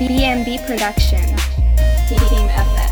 BMB Production. Team FM.